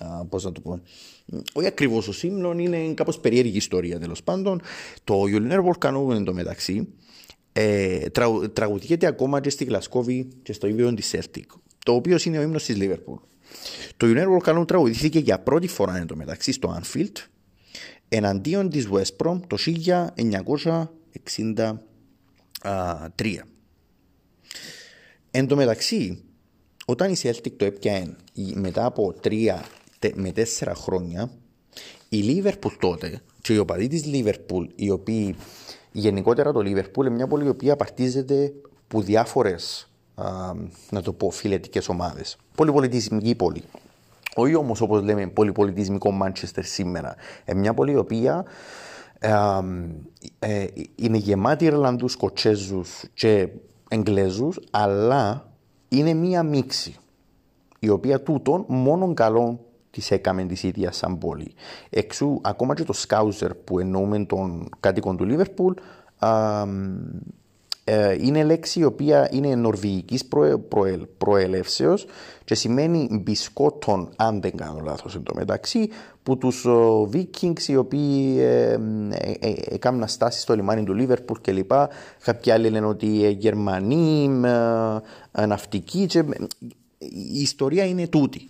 Uh, πώς να το πω, όχι ακριβώς ο σύμνον, είναι κάπως περίεργη ιστορία τέλος πάντων. Το You'll Never Walk Alone εντωμεταξύ ε, τραγου, τραγουδιέται ακόμα και στη Γλασκόβη και στο ίδιο της Celtic, το οποίο είναι ο ύμνος της Liverpool. Το You'll Never Walk Alone τραγουδήθηκε για πρώτη φορά εν τω μεταξύ στο Anfield εναντίον της West Brom το χίλια εννιακόσια εξήντα τρία. Εν τω μεταξύ, όταν η Celtic το έπιανε μετά από τρία με τέσσερα χρόνια, η Liverpool τότε και οι οπαδοί της Liverpool, οι οποίοι γενικότερα το Liverpool είναι μια πόλη η οποία απαρτίζεται από διάφορες, α, να το πω, φιλετικές ομάδες. Πολυπολιτισμική πόλη. Όχι όμως όπως λέμε πολυπολιτισμικό Μάντσεστερ σήμερα. Είναι μια πόλη η οποία α, ε, είναι γεμάτη Ιρλανδούς, Σκοτσέζους και Εγγλέζους, αλλά είναι μια μίξη η οποία τούτον μόνον καλό της έκαμε της ίδιας σαν πόλη. Εξού ακόμα και το σκάουζερ που εννοούμε των κατοίκων του Λίβερπουλ είναι λέξη η οποία είναι νορβηγικής προε, προε, προελεύσεως και σημαίνει μπισκότων, αν δεν κάνω λάθος εν τω μεταξύ, που τους Βίκινγκς οι οποίοι έκαναν ε, ε, στάση στο λιμάνι του Λίβερπουλ κλπ. Κάποιοι άλλοι λένε ότι Γερμανοί, ε, ναυτικοί και, η ιστορία είναι τούτη.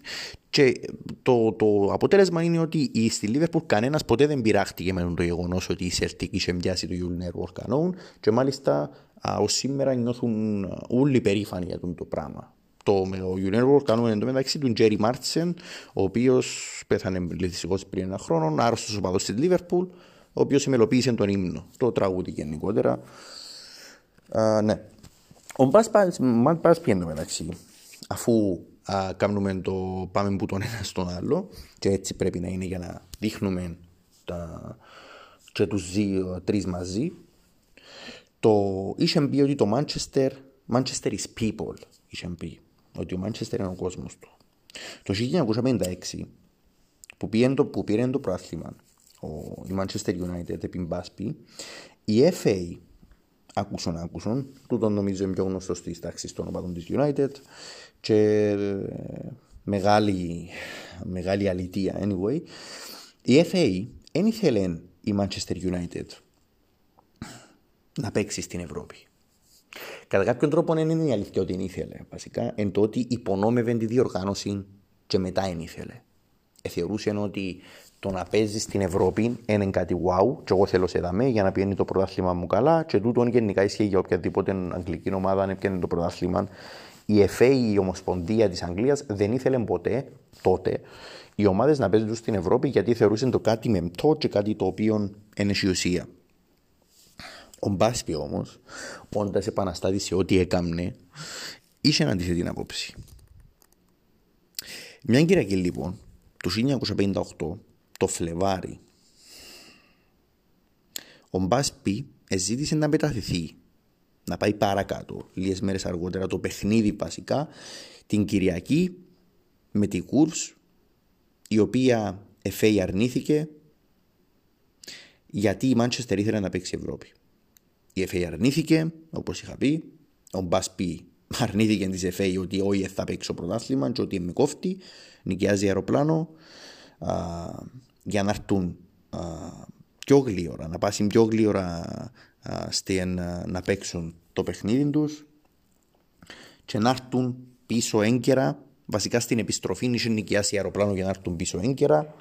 Και το, το αποτέλεσμα είναι ότι στη Λίβερπουλ κανένας ποτέ δεν πειράχτηκε με το γεγονός ότι η Celtic είχε μοιάσει το You'll Never Walk Alone και μάλιστα ως σήμερα νιώθουν όλοι περήφανοι για το πράγμα. Το You'll Never Walk Alone εν τω μεταξύ του Τζέρι Μάρτσεν, ο οποίος πέθανε δυστυχώς πριν ένα χρόνο, άρρωστος οπαδός της Λίβερπουλ, ο οποίος εμελοποίησε τον ύμνο, το τραγούδι γενικότερα. Α, ναι. Ο Matt Busby εν τω μεταξύ, αφού α, κάνουμε το πάμε που τον ένα στον άλλο και έτσι πρέπει να είναι για να δείχνουμε τα, και τους δύο, τρεις μαζί, το είχε πει ότι το Manchester, Manchester is people, είχε πει ότι ο Manchester είναι ο κόσμος του. Το χίλια εννιακόσια πενήντα έξι που, το, που πήρε το προάθλημα η Manchester United επί Busby, η εφ έι άκουσαν, άκουσαν, τούτον νομίζω είναι πιο γνωστό στις τάξεις των οπαδών της United και μεγάλη, μεγάλη αλητεία anyway. Η εφ έι δεν ήθελε η Manchester United να παίξει στην Ευρώπη. Κατά κάποιον τρόπο δεν είναι η αλήθεια ότι δεν ήθελε βασικά, εν το ότι υπονόμευε τη διοργάνωση και μετά δεν ήθελε. Θεωρούσε ότι το να παίζει στην Ευρώπη είναι κάτι wow και εγώ θέλω σε δαμέ για να πιένει το πρωτάθλημα μου καλά και τούτον γενικά ισχύει για οποιαδήποτε αγγλική ομάδα αν πιένει το πρωτάθλημα. Η εφ έι, η Ομοσπονδία της Αγγλίας, δεν ήθελε ποτέ τότε οι ομάδες να παίζουν στην Ευρώπη γιατί θεωρούσαν το κάτι μεμπτό και κάτι το οποίο είναι η ουσία. Ο Busby όμως, όντας επαναστάτη σε ό,τι έκαμνε, είχε αντίθετη απόψη. Μια Κυριακή λοιπόν, το χίλια εννιακόσια πενήντα οκτώ, το Φλεβάρι, ο Busby ζήτησε να μεταθεθεί, να πάει παρακάτω. Λίγες μέρες αργότερα το παιχνίδι βασικά, την Κυριακή με την Κούρς, η οποία εφ έι αρνήθηκε γιατί η Manchester ήθελε να παίξει Ευρώπη. Η εφ έι αρνήθηκε, όπως είχα πει, ο Busby αρνήθηκε της εφ έι ότι όχι θα παίξω πρωτάθλημα και ότι με κόφτει, νοικιάζει αεροπλάνο α, για να έρθουν α, πιο γλύωρα, να πάσουν πιο γλύωρα στην, να παίξουν το παιχνίδι τους και να έρθουν πίσω έγκαιρα. Βασικά στην επιστροφή είχε νοικιάσει αεροπλάνο για να έρθουν πίσω έγκαιρα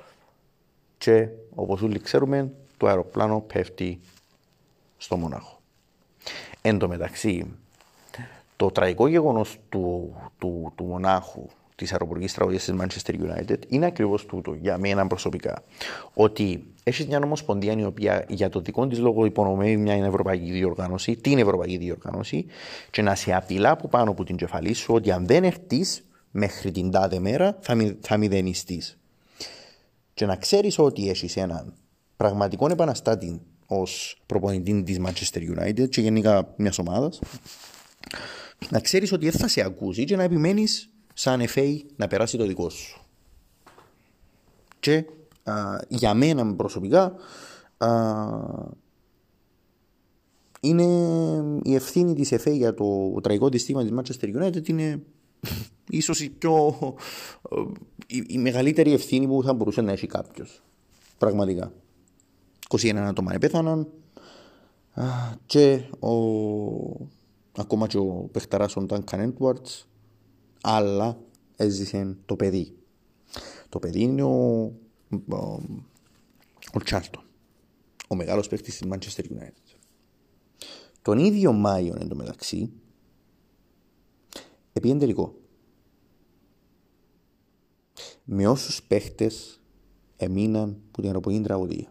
και όπως όλοι ξέρουμε το αεροπλάνο πέφτει στο Μονάχο. Εν τω μεταξύ, το τραγικό γεγονός του, του, του Μονάχου, της αεροπορικής τραγωδίας της Manchester United, είναι ακριβώς τούτο για μένα προσωπικά. Ότι έχει μια νομοσπονδία η οποία για το δικό της λόγο υπονομεύει μια ευρωπαϊκή διοργάνωση, την ευρωπαϊκή διοργάνωση, και να σε απειλά από πάνω από την κεφαλή σου ότι αν δεν έρθεις μέχρι την τάδε μέρα θα, μη, θα μηδενιστείς. Και να ξέρεις ότι έχεις έναν πραγματικό επαναστάτη ως προπονητή της Manchester United και γενικά μιας ομάδας, να ξέρεις ότι θα σε ακούσει και να επιμένεις σαν εφ έι να περάσει το δικό σου. Και α, για μένα προσωπικά α, είναι η ευθύνη της εφ έι για το τραγικό δυστύχημα της Manchester United είναι ίσως η, πιο, η, η μεγαλύτερη ευθύνη που θα μπορούσε να έχει κάποιος. Πραγματικά. είκοσι ένα άτομα επέθαναν, και ο... ακόμα και ο παιχταράς ο Ντάνκαν Έντουαρντς, αλλά έζησε το παιδί. Το παιδί είναι ο, ο... ο Charlton, ο μεγάλος παίκτης της Manchester United. Τον ίδιο Μάιο εν τω μεταξύ επί εντερικό με όσους παίχτες εμείναν που την αεροπογή τραγωδία.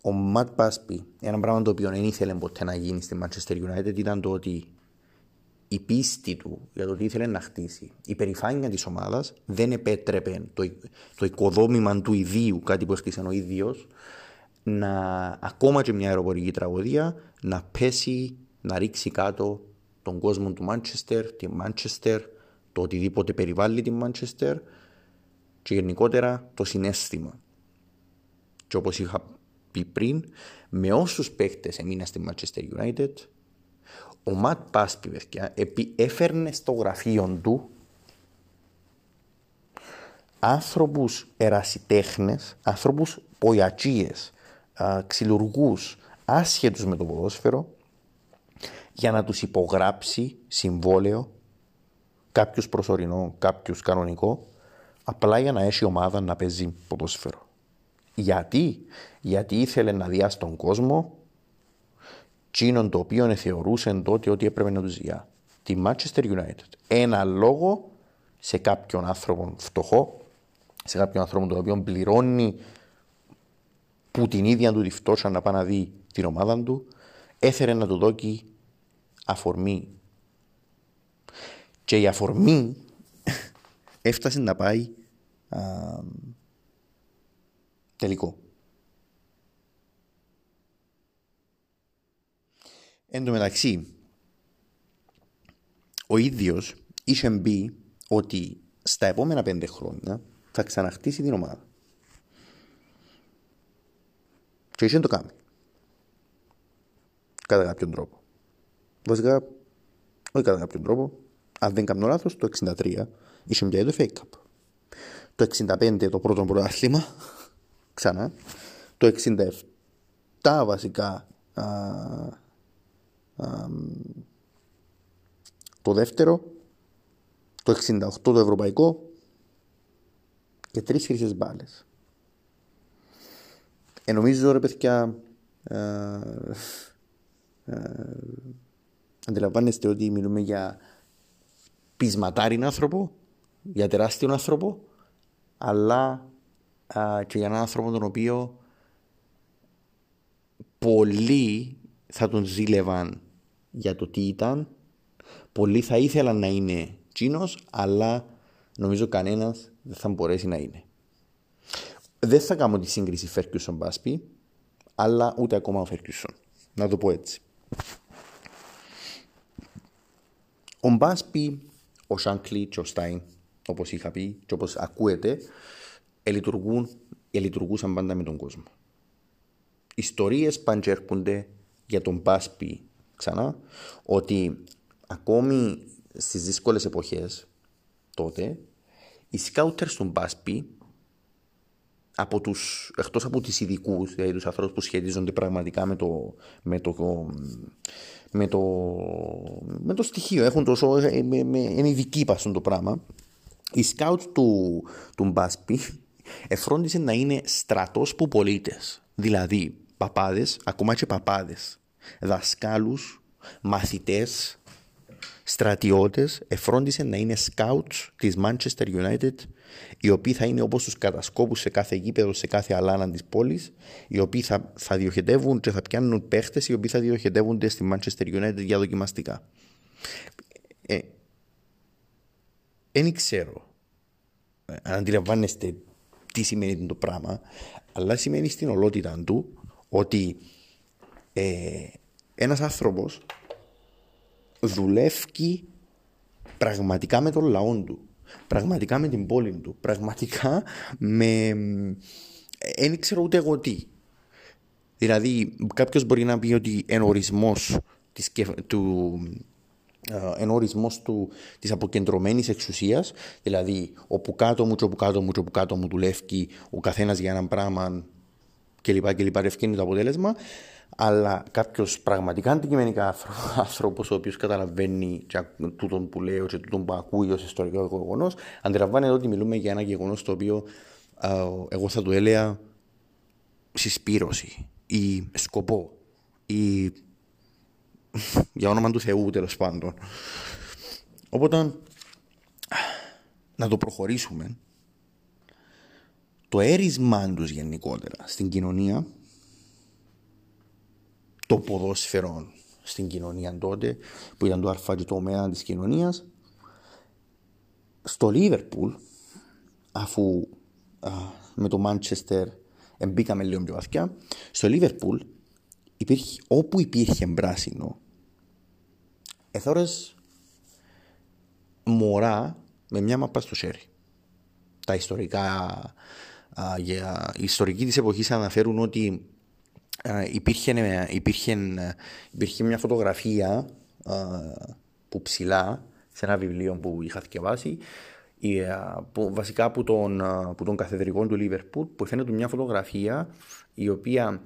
Ο Ματ Μπάσπι, ένα πράγμα το οποίο δεν ήθελε ποτέ να γίνει στη Manchester United, ήταν το ότι η πίστη του για το τι ήθελε να χτίσει, η περηφάνεια της ομάδας δεν επέτρεπε το, το οικοδόμημα του ιδίου, κάτι που έκτισαν ο ίδιος, να, ακόμα και μια αεροπορική τραγωδία, να πέσει, να ρίξει κάτω τον κόσμο του Manchester, τη Manchester, το οτιδήποτε περιβάλλει τη Manchester και γενικότερα το συναίσθημα. Και όπως είχα πει πριν, με όσους παίχτες έμεινα στη Manchester United, ο Ματ Πάσπι έφερνε στο γραφείο του άνθρωπους ερασιτέχνες, άνθρωπους ποϊατσίες, ξυλουργούς, άσχετους με το ποδόσφαιρο, για να τους υπογράψει συμβόλαιο, κάποιους προσωρινό, κάποιους κανονικό, απλά για να έχει ομάδα να παίζει ποδόσφαιρο. Γιατί? Γιατί ήθελε να δει στον κόσμο τσίνον το οποίο θεωρούσε τότε ότι έπρεπε να του ζητά. Τη Manchester United. Ένα λόγο σε κάποιον άνθρωπο φτωχό, σε κάποιον άνθρωπο τον οποίο πληρώνει που την ίδια του τη φτώχεια να πάει να δει την ομάδα του, έθελε να του δώσει αφορμή. Και η αφορμή έφτασε να πάει α, τελικό. Εν τω μεταξύ, ο ίδιος είχε μπει ότι στα επόμενα πέντε χρόνια θα ξαναχτίσει την ομάδα. Και είχε να το κάνει. Κατά κάποιον τρόπο. Βασικά, όχι κατά κάποιον τρόπο. Αν δεν κάνω λάθος, το εξήντα τρία είχε μπει το εφ έι Cup. Το εξήντα πέντε το πρώτο πρωτάθλημα, ξανά. Το εξήντα επτά βασικά α, α, το δεύτερο. Το εξήντα οκτώ το ευρωπαϊκό. Και τρεις χρυσές μπάλες. Ε, νομίζω ρε παιδιά, ε, ε, αντιλαμβάνεστε ότι μιλούμε για πεισματάριν άνθρωπο, για τεράστιον άνθρωπο, αλλά ε, και για έναν άνθρωπο τον οποίο πολλοί θα τον ζήλευαν για το τι ήταν, πολλοί θα ήθελαν να είναι τσίνος, αλλά νομίζω κανένας δεν θα μπορέσει να είναι. Δεν θα κάνω τη σύγκριση Ferguson Busby, αλλά ούτε ακόμα ο Ferguson. Να το πω έτσι. Ο Busby, ο Shankly και ο Stein, όπως είχα πει και όπως ακούετε, ελειτουργούσαν πάντα με τον κόσμο. Ιστορίες παντζέρχονται για τον Busby ξανά, ότι ακόμη στις δύσκολες εποχές τότε, οι σκάουτερς του Busby, από τους, εκτός από τις ειδικούς, δηλαδή τους ανθρώπους που σχετίζονται πραγματικά με το, με το, με το, με το στοιχείο, έχουν τόσο, είναι ειδικοί πας το πράγμα, οι σκάουτ του, του Μπάσπι εφρόντισε να είναι στρατός που πολίτες, δηλαδή παπάδες, ακόμα και παπάδες, δασκάλους, μαθητές, στρατιώτες, εφρόντισε να είναι σκάουτς της Manchester United, οι οποίοι θα είναι όπως τους κατασκόπους σε κάθε γήπεδο, σε κάθε αλάνα της πόλης, οι οποίοι θα, θα διοχετεύουν και θα πιάνουν παίχτες, οι οποίοι θα διοχετεύονται στη Manchester United για δοκιμαστικά. Δεν ξέρω αν αντιλαμβάνεστε τι σημαίνει το πράγμα, αλλά σημαίνει στην ολότητα του ότι ε, ένας άνθρωπος δουλεύει πραγματικά με τον λαό του, πραγματικά με την πόλη του, πραγματικά με... δεν ξέρω ούτε εγώ τι. Δηλαδή κάποιος μπορεί να πει ότι εν ορισμός της, του, εν ορισμός του, της αποκεντρωμένης εξουσίας, δηλαδή όπου κάτω μου και όπου κάτω μου και όπου κάτω μου δουλεύει ο καθένας για έναν πράγμα κλπ. Ευκαινεί το αποτέλεσμα. Αλλά κάποιος πραγματικά αντικειμενικά άνθρωπος, ο οποίος καταλαβαίνει τούτον που λέω και τούτον που ακούει ως ιστορικό γεγονός, αντιλαμβάνεται ότι μιλούμε για ένα γεγονός το οποίο εγώ θα του έλεγα συσπήρωση ή σκοπό ή για όνομα του Θεού, τέλος πάντων. Οπότε να το προχωρήσουμε. Το αίρισμα τους γενικότερα στην κοινωνία, το ποδόσφαιρο στην κοινωνία τότε, που ήταν το αλφα και το ωμέγα της κοινωνίας, στο Λίβερπουλ, αφού α, με το Μάντσεστερ μπήκαμε λίγο πιο βαθιά, στο Λίβερπουλ υπήρχε, όπου υπήρχε πράσινο, εθώρες μωρά με μια μαπά στο χέρι. Τα ιστορικά, α, για, οι ιστορικοί της εποχής αναφέρουν ότι Uh, υπήρχε, υπήρχε, υπήρχε μια φωτογραφία uh, που ψηλά σε ένα βιβλίο που είχα διαβάσει, uh, που, βασικά από τον, uh, τον καθεδρικό του Λίβερπουλ, που φαίνεται μια φωτογραφία η οποία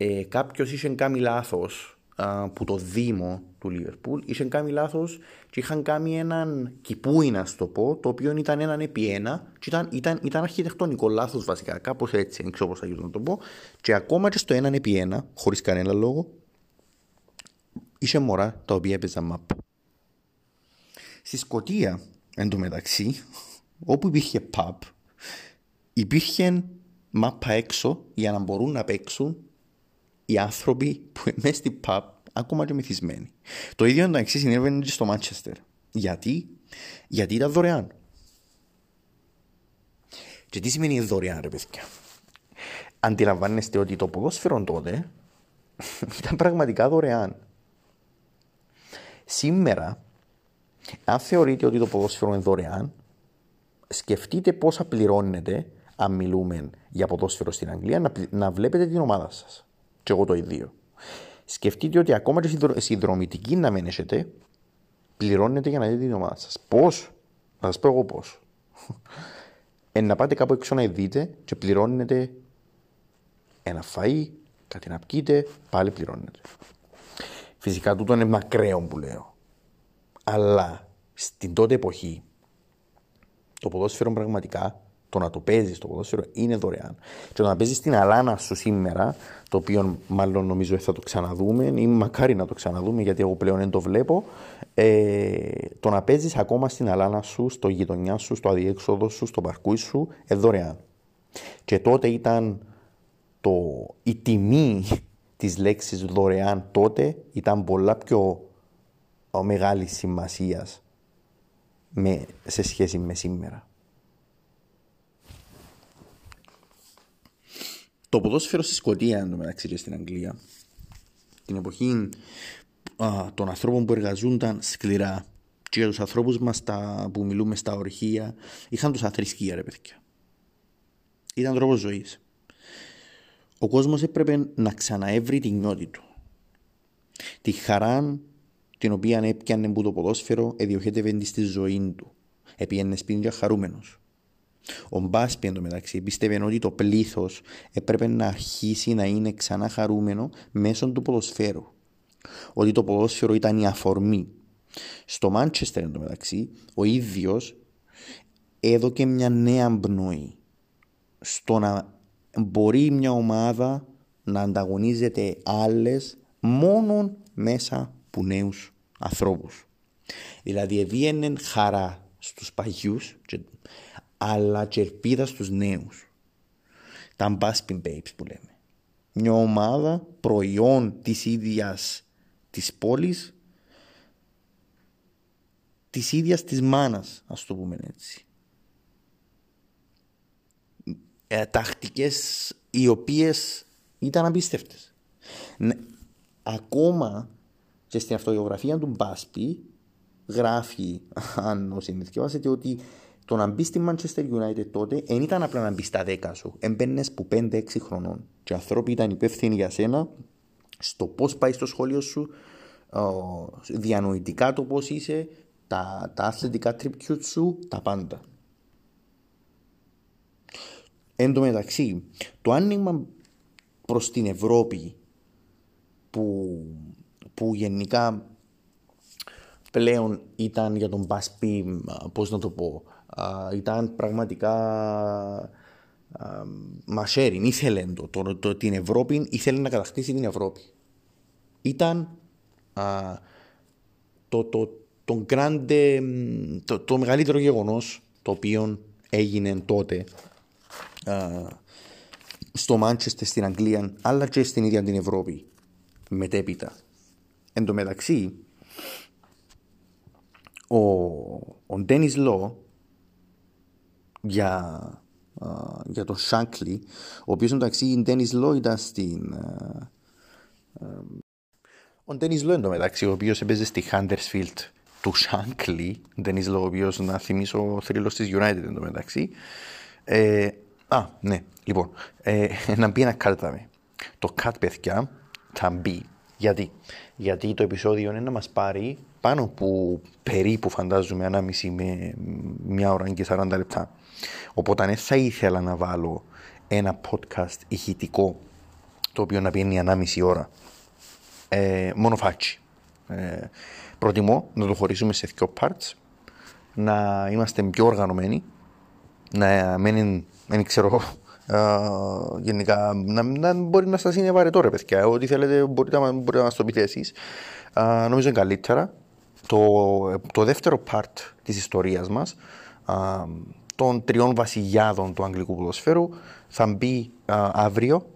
uh, κάποιος είχε κάνει λάθος uh, που το Δήμο του Λίβερπουλ είχε κάνει λάθος και είχαν κάνει έναν κυπούινα, στο πω, το οποίο ήταν έναν επί ένα και ήταν, ήταν, ήταν αρχιτεκτονικό λάθος βασικά, κάπως έτσι, δεν ξέρω πώς θα γινόταν να το πω, και ακόμα και στο έναν επί ένα, χωρίς κανένα λόγο, είχε μωρά τα οποία έπαιζαν μαπ. Στη Σκωτία, εντωμεταξύ, όπου υπήρχε pub, υπήρχε μαπ έξω για να μπορούν να παίξουν οι άνθρωποι που είναι μέσα στην pub, ακόμα και μυθισμένοι. Το ίδιο εντάξει συνέβαινε και στο Μάντσεστερ. Γιατί? Γιατί ήταν δωρεάν. Και τι σημαίνει δωρεάν, ρε παιδιά? Αντιλαμβάνεστε ότι το ποδόσφαιρο τότε ήταν πραγματικά δωρεάν. Σήμερα, αν θεωρείτε ότι το ποδόσφαιρο είναι δωρεάν, σκεφτείτε πόσα πληρώνετε, αν μιλούμε για ποδόσφαιρο στην Αγγλία, να, να βλέπετε την ομάδα σας. Και εγώ το ίδιο. Σκεφτείτε ότι ακόμα και συνδρομητική να μην έχετε, πληρώνετε για να δείτε την ομάδα σας. Πώς? Θα σας πω εγώ πώς. Ε, να πάτε κάπου έξω να δείτε και πληρώνετε ένα φαΐ, κάτι να πιείτε, πάλι πληρώνετε. Φυσικά τούτο είναι μακραίο που λέω. Αλλά στην τότε εποχή το ποδόσφαιρο πραγματικά, το να το παίζεις το ποδόσφαιρο είναι δωρεάν. Και το να παίζεις την αλάνα σου σήμερα, το οποίο μάλλον νομίζω θα το ξαναδούμε, ή μακάρι να το ξαναδούμε, γιατί εγώ πλέον δεν το βλέπω, ε, το να παίζεις ακόμα στην αλάνα σου, στο γειτονιά σου, στο αδιέξοδο σου, στο παρκούι σου, ε, δωρεάν. Και τότε ήταν το, η τιμή της λέξης δωρεάν τότε ήταν πολλά πιο μεγάλη σημασία σε σχέση με σήμερα. Το ποδόσφαιρο στη Σκωτία, εντωμεταξύ και στην Αγγλία, την εποχή α, των ανθρώπων που εργαζούνταν σκληρά, και για τους ανθρώπους μας τα, που μιλούμε στα ορυχεία, είχαν τους αθρησκεία, ρε παιδιά. Ήταν τρόπος ζωής. Ο κόσμος έπρεπε να ξαναέβρει την νιώτη του. Τη χαρά την οποία έπιανε που το ποδόσφαιρο εδιοχέτευε στη ζωή του. Έπιανε σπίτια χαρούμενος. Ο Μπάσπι, εντωμεταξύ, πίστευε ότι το πλήθος έπρεπε να αρχίσει να είναι ξανά χαρούμενο μέσω του ποδοσφαίρου. Ότι το ποδόσφαιρο ήταν η αφορμή. Στο Μάντσεστερ, εντωμεταξύ, ο ίδιος έδωκε μια νέα πνοή στο να μπορεί μια ομάδα να ανταγωνίζεται άλλες μόνον μέσα από νέους ανθρώπους. Δηλαδή, έβγαινε χαρά στους παγιούς, αλλά και ελπίδα στους νέους. Τα Baspin Babes που λέμε. Μια ομάδα προϊόν της ίδιας της πόλης, της ίδιας της μάνας, ας το πούμε έτσι. Ε, τακτικές οι οποίες ήταν απίστευτες. Ναι, ακόμα και στην αυτογεωγραφία του Baspy γράφει, αν συνδυσκευάσετε, ότι το να μπει στη Manchester United τότε δεν ήταν απλά να μπει στα δέκα σου. Έμπαινες που πέντε έξι χρονών. Και οι άνθρωποι ήταν υπεύθυνοι για σένα στο πώς πάει στο σχολείο σου, διανοητικά το πώς είσαι, τα, τα αθλητικά tribute σου, τα πάντα. Εν τω μεταξύ, το άνοιγμα προς την Ευρώπη που, που γενικά πλέον ήταν για τον Busby, πώς να το πω, ήταν πραγματικά μασέριν, ήθελε το, το, το, την Ευρώπη, ήθελε να κατακτήσει την Ευρώπη. Ήταν α, το, το, το, grande, το, το μεγαλύτερο γεγονός το οποίο έγινε τότε α, στο Μάντσεστερ, στην Αγγλία, αλλά και στην ίδια την Ευρώπη μετέπειτα. Εν τω μεταξύ, ο Ντένις Λό για, uh, για τον Shankly, ο οποίος μεταξύ η Dennis Law ήταν στην uh, um, ο Dennis Law εντωμεταξύ ο οποίος έπαιζε στη Huddersfield του Shankly, Dennis Law ο οποίος να θυμίσω θρύλος της United εντωμεταξύ ε, α ναι λοιπόν ε, να μπει ένα κάρταμε το κάτ παιδιά θα μπει γιατί, γιατί το επεισόδιο είναι να μας πάρει πάνω από περίπου φαντάζομαι ανάμιση με μια ώρα και σαράντα λεπτά. Οπότε δεν θα ήθελα να βάλω ένα podcast ηχητικό το οποίο να πηγαίνει ανάμιση ώρα. Ε, μόνο φάτσι. Ε, προτιμώ να το χωρίσουμε σε δύο parts, να είμαστε πιο οργανωμένοι, να μην ξέρω Uh, γενικά να, να μπορεί να σας είναι βαρετό ρε παιδιά, ό,τι θέλετε μπορείτε, μπορείτε να μας το πείτε εσείς. uh, Νομίζω είναι καλύτερα το, το δεύτερο part της ιστορίας μας uh, των τριών βασιλιάδων του αγγλικού ποδοσφαίρου θα μπει uh, αύριο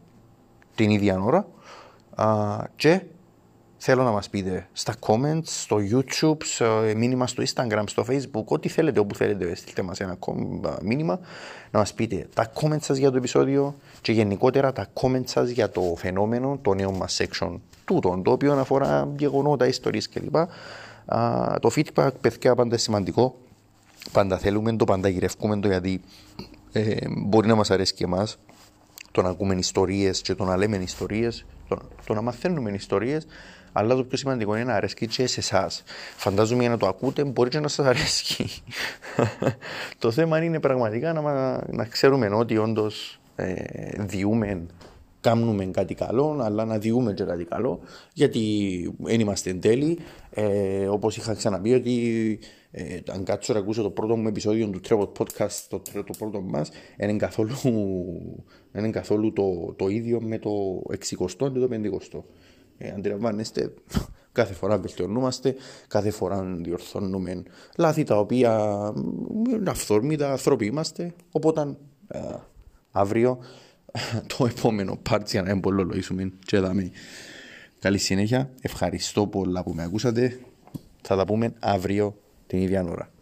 την ίδια ώρα uh, και θέλω να μας πείτε στα comments, στο YouTube, σε μήνυμα στο Instagram, στο Facebook, ό,τι θέλετε, όπου θέλετε, στείλτε μας ένα μήνυμα να μας πείτε τα comments σας για το επεισόδιο και γενικότερα τα comments σας για το φαινόμενο, το νέο μας section τούτον, το οποίο αφορά γεγονότα, ιστορίες κλπ. Το feedback, παιδιά, πάντα σημαντικό, πάντα θέλουμε το, πάντα γυρευκούμε το, γιατί ε, μπορεί να μας αρέσει και εμάς το να ακούμε ιστορίες και το να λέμε ιστορίες, το, το να μαθαίνουμε ιστορίες, αλλά το πιο σημαντικό είναι να αρέσκει και σε εσάς. Φαντάζομαι για να το ακούτε μπορεί και να σας αρέσκει. Το θέμα είναι πραγματικά να, να ξέρουμε ότι όντως ε, διούμε, κάνουμε κάτι καλό, αλλά να διούμε και κάτι καλό, γιατί δεν είμαστε εν τέλει. Ε, όπως είχα ξαναπεί ότι ε, αν κάτσω να ακούσω το πρώτο μου επεισόδιο του Travel Podcast, το, το πρώτο μας, είναι καθόλου, είναι καθόλου το, το ίδιο με το εξηκοστό και το πεντηκοστό. Ε, αντιλαμβάνεστε, κάθε φορά βελτιωνούμαστε, κάθε φορά διορθώνουμε λάθη τα οποία είναι αυθόρμητα, άνθρωποι είμαστε. Οπότε ε, αύριο το επόμενο part για να εμπολολογήσουμε και δάμε. Καλή συνέχεια, ευχαριστώ πολλά που με ακούσατε. Θα τα πούμε αύριο την ίδια ώρα.